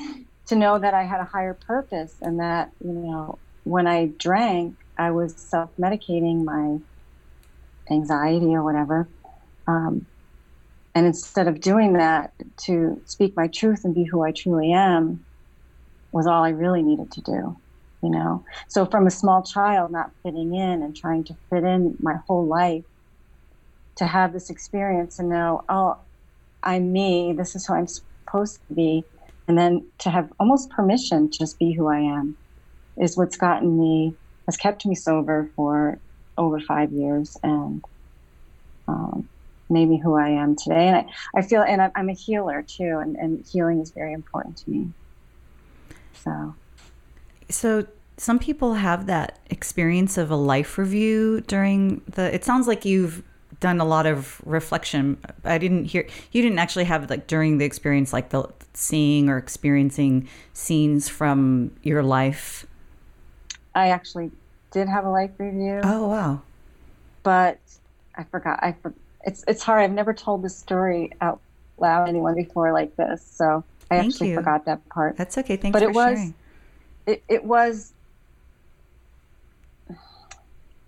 to know that I had a higher purpose, and that, you know, when I drank, I was self-medicating my anxiety or whatever. Um, and instead of doing that, to speak my truth and be who I truly am was all I really needed to do, you know. So from a small child not fitting in and trying to fit in my whole life, to have this experience and know, oh, I'm me, this is who I'm supposed to be, and then to have almost permission to just be who I am, is what's gotten me, has kept me sober for over five years and um, made me who I am today. And I, I feel, and I'm a healer too, and, and healing is very important to me. So, so some people have that experience of a life review during the, it sounds like you've done a lot of reflection. I didn't hear, you didn't actually have like during the experience, like the seeing or experiencing scenes from your life. I actually did have a life review. Oh, wow. But I forgot. I for, it's it's hard. I've never told this story out loud to anyone before like this. So I Thank actually you. forgot that part. That's okay. Thanks but for it was, sharing. It, it was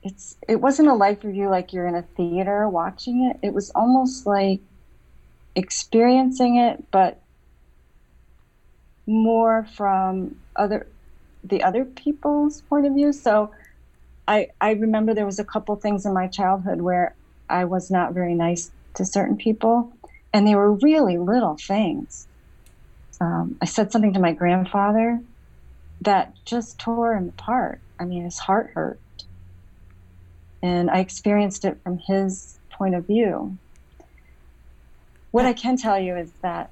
it's it wasn't a life review like you're in a theater watching it. It was almost like experiencing it, but more from other the other people's point of view. So I I remember there was a couple things in my childhood where I was not very nice to certain people, and they were really little things. Um, I said something to my grandfather that just tore him apart. I mean, his heart hurt. And I experienced it from his point of view. What I can tell you is that,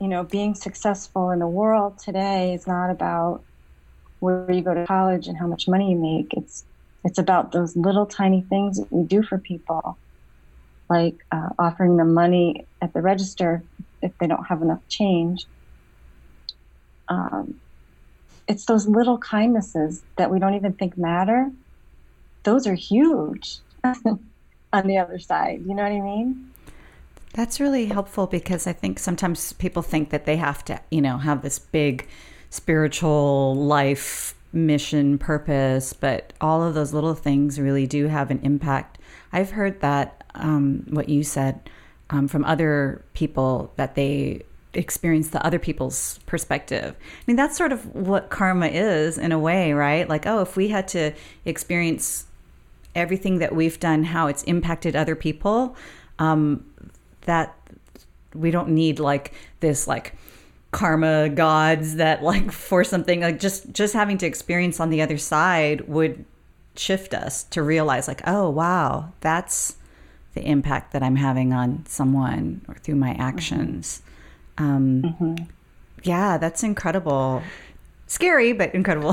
you know, being successful in the world today is not about where you go to college and how much money you make. It's it's about those little tiny things that we do for people, like uh, offering them money at the register if they don't have enough change. Um, it's those little kindnesses that we don't even think matter. Those are huge on the other side. You know what I mean? That's really helpful, because I think sometimes people think that they have to, you know, have this big spiritual life mission purpose, but all of those little things really do have an impact. I've heard that, um, what you said, um, from other people, that they experience the other people's perspective. I mean, that's sort of what karma is in a way, right? Like, oh, if we had to experience everything that we've done, how it's impacted other people, um, that we don't need like this, like karma gods that like for something, like just, just having to experience on the other side would shift us to realize like, oh, wow, that's the impact that I'm having on someone or through my actions. Mm-hmm. Um, mm-hmm. Yeah, that's incredible. Scary, but incredible.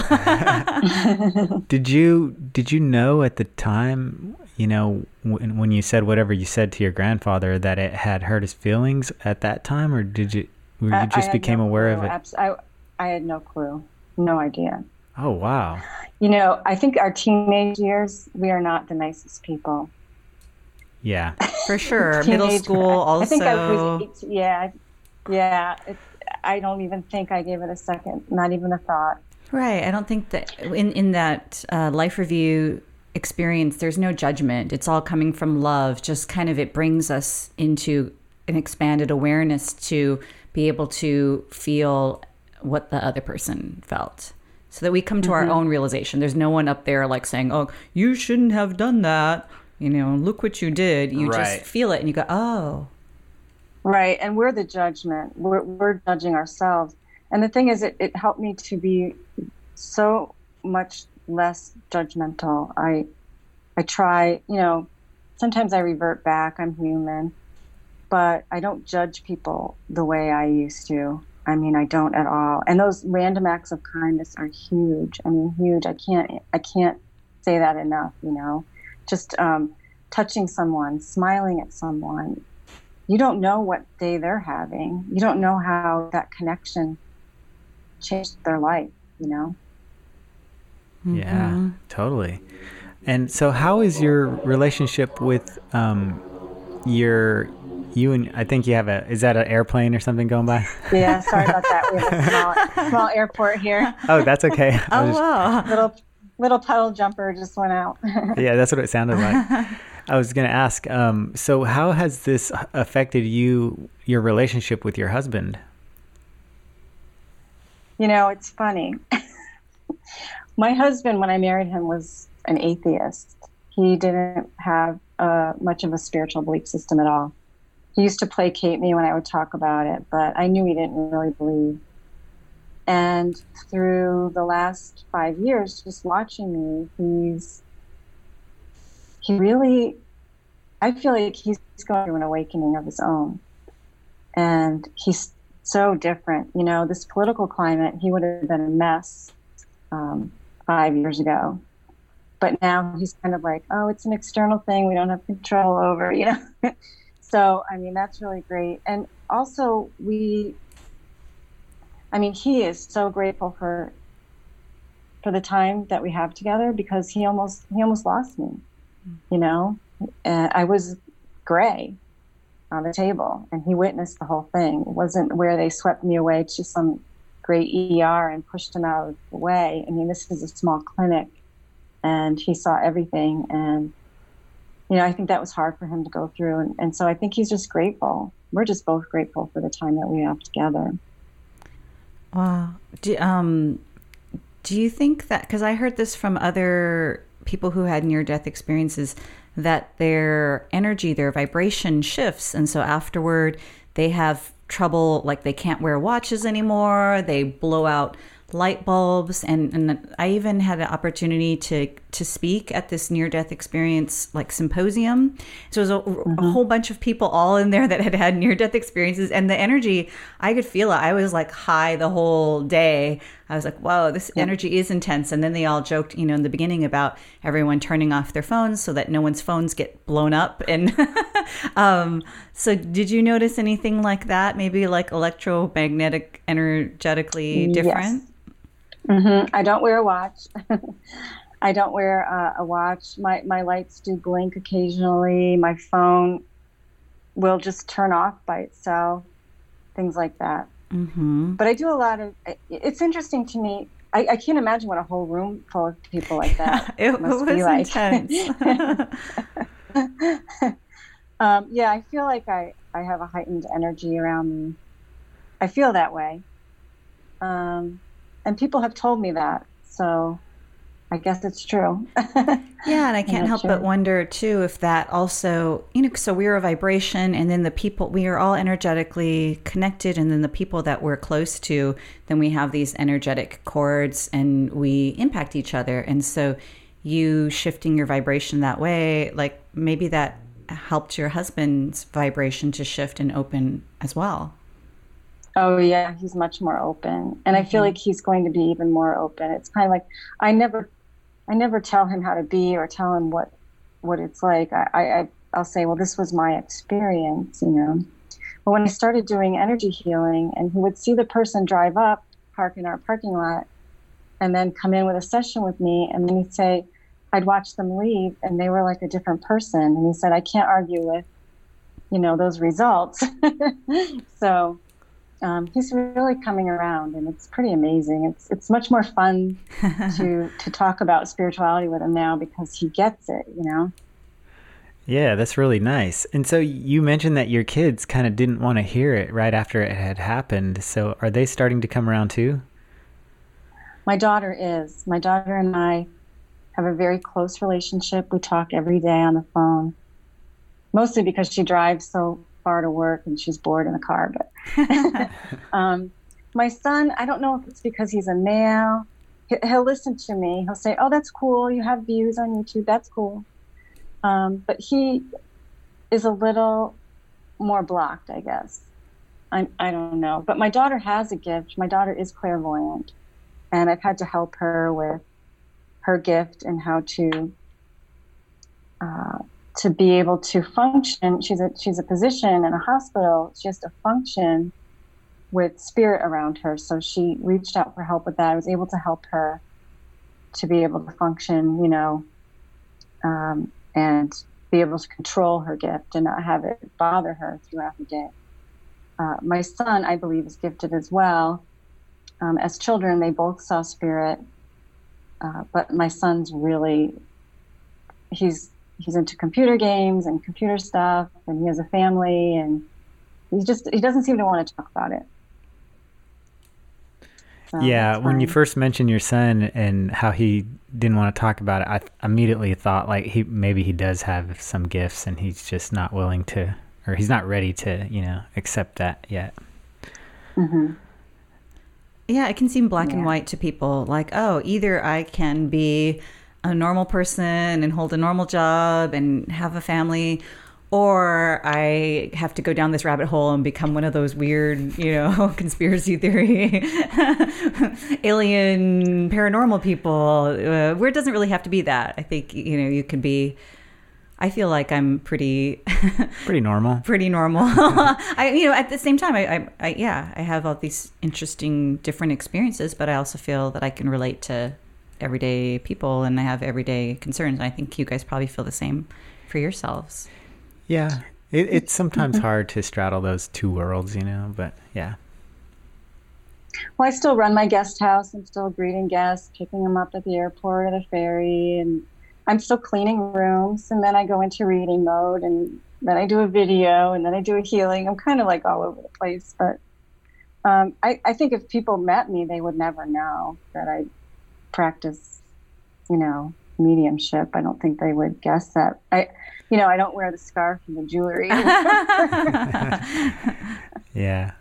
Did you did you know at the time, you know, when, when you said whatever you said to your grandfather, that it had hurt his feelings at that time, or did you, or you just became aware of it? I, I had no clue, no idea. Oh, wow. You know, I think our teenage years, we are not the nicest people. Yeah, for sure. Middle school also. I think I was eighteen, yeah. Yeah, it, I don't even think I gave it a second, not even a thought. Right. I don't think that in, in that uh, life review experience, there's no judgment. It's all coming from love. Just kind of, it brings us into an expanded awareness to be able to feel what the other person felt, so that we come to mm-hmm. our own realization. There's no one up there like saying, oh, you shouldn't have done that. You know, look what you did. You right. just feel it and you go, oh. Right, and we're the judgment. We're we're judging ourselves. And the thing is, it, it helped me to be so much less judgmental. I I try, you know, sometimes I revert back. I'm human. But I don't judge people the way I used to. I mean, I don't at all. And those random acts of kindness are huge. I mean, huge. I can't I can't say that enough, you know. Just um, touching someone, smiling at someone. You don't know what day they're having. You don't know how that connection changed their life, you know? Yeah, mm-hmm. totally. And so how is your relationship with um, your, you and, I think you have a, is that an airplane or something going by? Yeah, sorry about that. We have a small, small airport here. Oh, that's okay. Oh, just, wow. Little, little puddle jumper just went out. Yeah, that's what it sounded like. I was going to ask, um, so how has this affected you, your relationship with your husband? You know, it's funny. My husband, when I married him, was an atheist. He didn't have uh, much of a spiritual belief system at all. He used to placate me when I would talk about it, but I knew he didn't really believe. And through the last five years, just watching me, he's... He really, I feel like he's going through an awakening of his own. And he's so different. You know, this political climate, he would have been a mess um, five years ago. But now he's kind of like, oh, it's an external thing we don't have control over, you know. So, I mean, that's really great. And also we, I mean, he is so grateful for for the time that we have together, because he almost he almost lost me. You know, and I was gray on the table, and he witnessed the whole thing. It wasn't where they swept me away to some great E R and pushed him out of the way. I mean, this is a small clinic and he saw everything. And, you know, I think that was hard for him to go through. And, and so I think he's just grateful. We're just both grateful for the time that we have together. Wow. Do, um, do you think that, because I heard this from other people who had near-death experiences, that their energy, their vibration shifts. And so afterward, they have trouble, like they can't wear watches anymore. They blow out light bulbs. And, and I even had an opportunity to, to speak at this near-death experience like symposium. So it was a, mm-hmm. a whole bunch of people all in there that had had near-death experiences. And the energy, I could feel it. I was like high the whole day. I was like, whoa, this yeah. energy is intense. And then they all joked, you know, in the beginning about everyone turning off their phones so that no one's phones get blown up. And um, so did you notice anything like that? Maybe like electromagnetic, energetically different? Yes. Mm-hmm. I don't wear a watch. I don't wear uh, a watch. My my lights do blink occasionally. My phone will just turn off by itself, things like that. Mm-hmm. But I do a lot of, it's interesting to me. I, I can't imagine what a whole room full of people like that it must was be like. Intense. um, yeah, I feel like I, I have a heightened energy around me. I feel that way. Um, and people have told me that. So I guess it's true. Yeah, and I can't help sure. but wonder, too, if that also, you know, so we're a vibration, and then the people, we are all energetically connected, and then the people that we're close to, then we have these energetic cords, and we impact each other. And so you shifting your vibration that way, like maybe that helped your husband's vibration to shift and open as well. Oh, yeah, he's much more open. And mm-hmm. I feel like he's going to be even more open. It's kind of like I never... I never tell him how to be or tell him what what it's like. I, I, I'll say, well, this was my experience, you know. But when I started doing energy healing, and he would see the person drive up, park in our parking lot, and then come in with a session with me, and then he'd say, I'd watch them leave, and they were like a different person. And he said, I can't argue with, you know, those results. So... Um, he's really coming around, and it's pretty amazing. It's it's much more fun to to talk about spirituality with him now because he gets it, you know? Yeah, that's really nice. And so you mentioned that your kids kind of didn't want to hear it right after it had happened. So are they starting to come around too? My daughter is. My daughter and I have a very close relationship. We talk every day on the phone, mostly because she drives so far to work and she's bored in the car. But um, my son, I don't know if it's because he's a male. He'll listen to me. He'll say, oh, that's cool. You have views on YouTube. That's cool. Um, but he is a little more blocked, I guess. I, I don't know. But my daughter has a gift. My daughter is clairvoyant. And I've had to help her with her gift and how to... Uh, to be able to function. She's a she's a physician in a hospital. She has to function with spirit around her. So she reached out for help with that. I was able to help her to be able to function, you know, um, and be able to control her gift and not have it bother her throughout the day. Uh, my son, I believe, is gifted as well. Um, as children, they both saw spirit. Uh, but my son's really, he's, He's into computer games and computer stuff, and he has a family, and he just—he doesn't seem to want to talk about it. So yeah, when you first mentioned your son and how he didn't want to talk about it, I immediately thought like he maybe he does have some gifts, and he's just not willing to, or he's not ready to, you know, accept that yet. Mm-hmm. Yeah, it can seem black yeah. and white to people. Like, oh, either I can be a normal person and hold a normal job and have a family, or I have to go down this rabbit hole and become one of those weird, you know, conspiracy theory, alien, paranormal people, uh, where it doesn't really have to be that. I think, you know, you can be, I feel like I'm pretty... pretty normal. Pretty normal. I, you know, at the same time, I, I, I, yeah, I have all these interesting different experiences, but I also feel that I can relate to everyday people, and I have everyday concerns, and I think you guys probably feel the same for yourselves. Yeah, it, it's sometimes hard to straddle those two worlds, you know, but yeah. Well, I still run my guest house. I'm still greeting guests, picking them up at the airport, at a ferry, and I'm still cleaning rooms. And then I go into reading mode, and then I do a video, and then I do a healing. I'm kind of like all over the place. But um, I, I think if people met me, they would never know that I practice, you know, mediumship. I don't think they would guess that. I, you know, I don't wear the scarf and the jewelry. Yeah.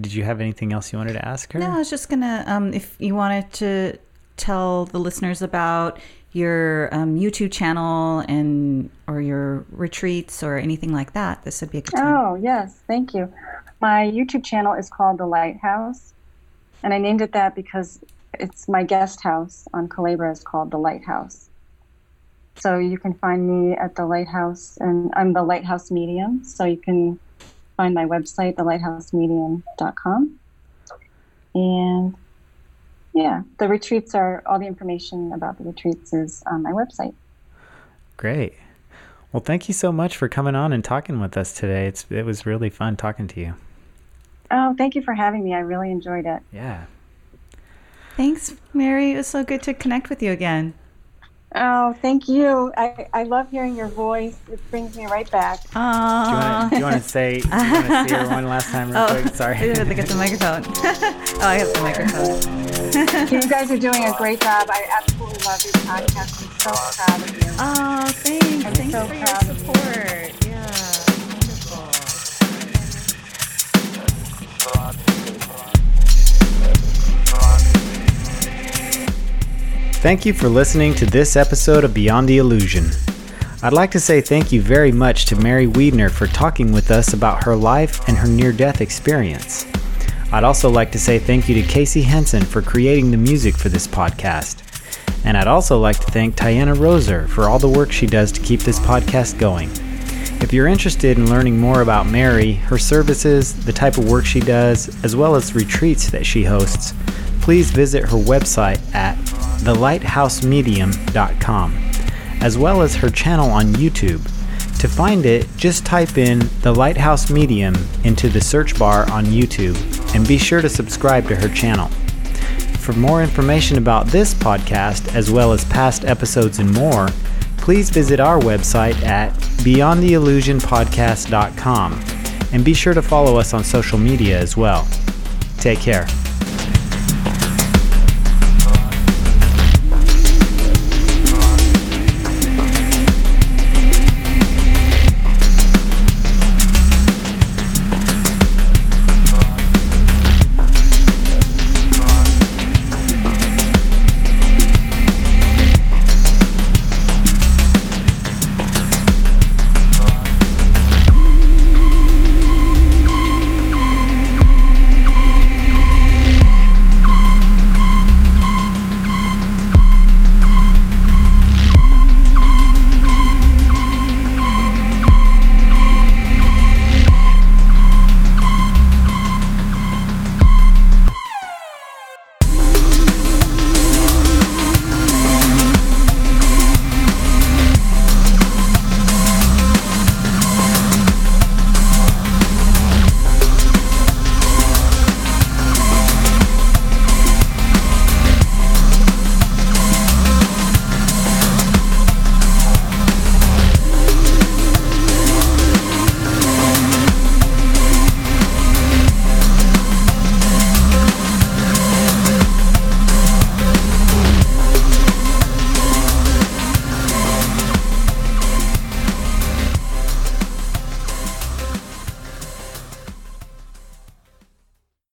Did you have anything else you wanted to ask her? No, I was just going to, um, if you wanted to tell the listeners about your um, YouTube channel and or your retreats or anything like that, this would be a good time. Oh, yes. Thank you. My YouTube channel is called The Lighthouse, and I named it that because it's my guest house on Culebra is called The Lighthouse. So you can find me at The Lighthouse, and I'm The Lighthouse Medium, so you can find my website, the lighthouse medium dot com. And yeah, the retreats are, all the information about the retreats is on my website. Great. Well, thank you so much for coming on and talking with us today. It's, it was really fun talking to you. Oh, thank you for having me. I really enjoyed it. Yeah. Thanks, Mary. It was so good to connect with you again. Oh, thank you. I, I love hearing your voice. It brings me right back. Aww. Do you want to say, do you want to say her one last time real oh, quick? Sorry. I didn't have to get the microphone. Oh, I have the microphone. You guys are doing a great job. I absolutely love your podcast. I'm so proud of you. Oh, thanks. I'm thanks so for proud your support. Of you. Yeah. Thank you for listening to this episode of Beyond the Illusion. I'd like to say thank you very much to Mary Weidner for talking with us about her life and her near-death experience. I'd also like to say thank you to Casey Henson for creating the music for this podcast. And I'd also like to thank Tiana Roser for all the work she does to keep this podcast going. If you're interested in learning more about Mary, her services, the type of work she does, as well as retreats that she hosts, please visit her website at the lighthouse medium dot com, as well as her channel on YouTube. To find it, just type in The Lighthouse Medium into the search bar on YouTube, and be sure to subscribe to her channel. For more information about this podcast, as well as past episodes and more, please visit our website at beyond the illusion podcast dot com, and be sure to follow us on social media as well. Take care.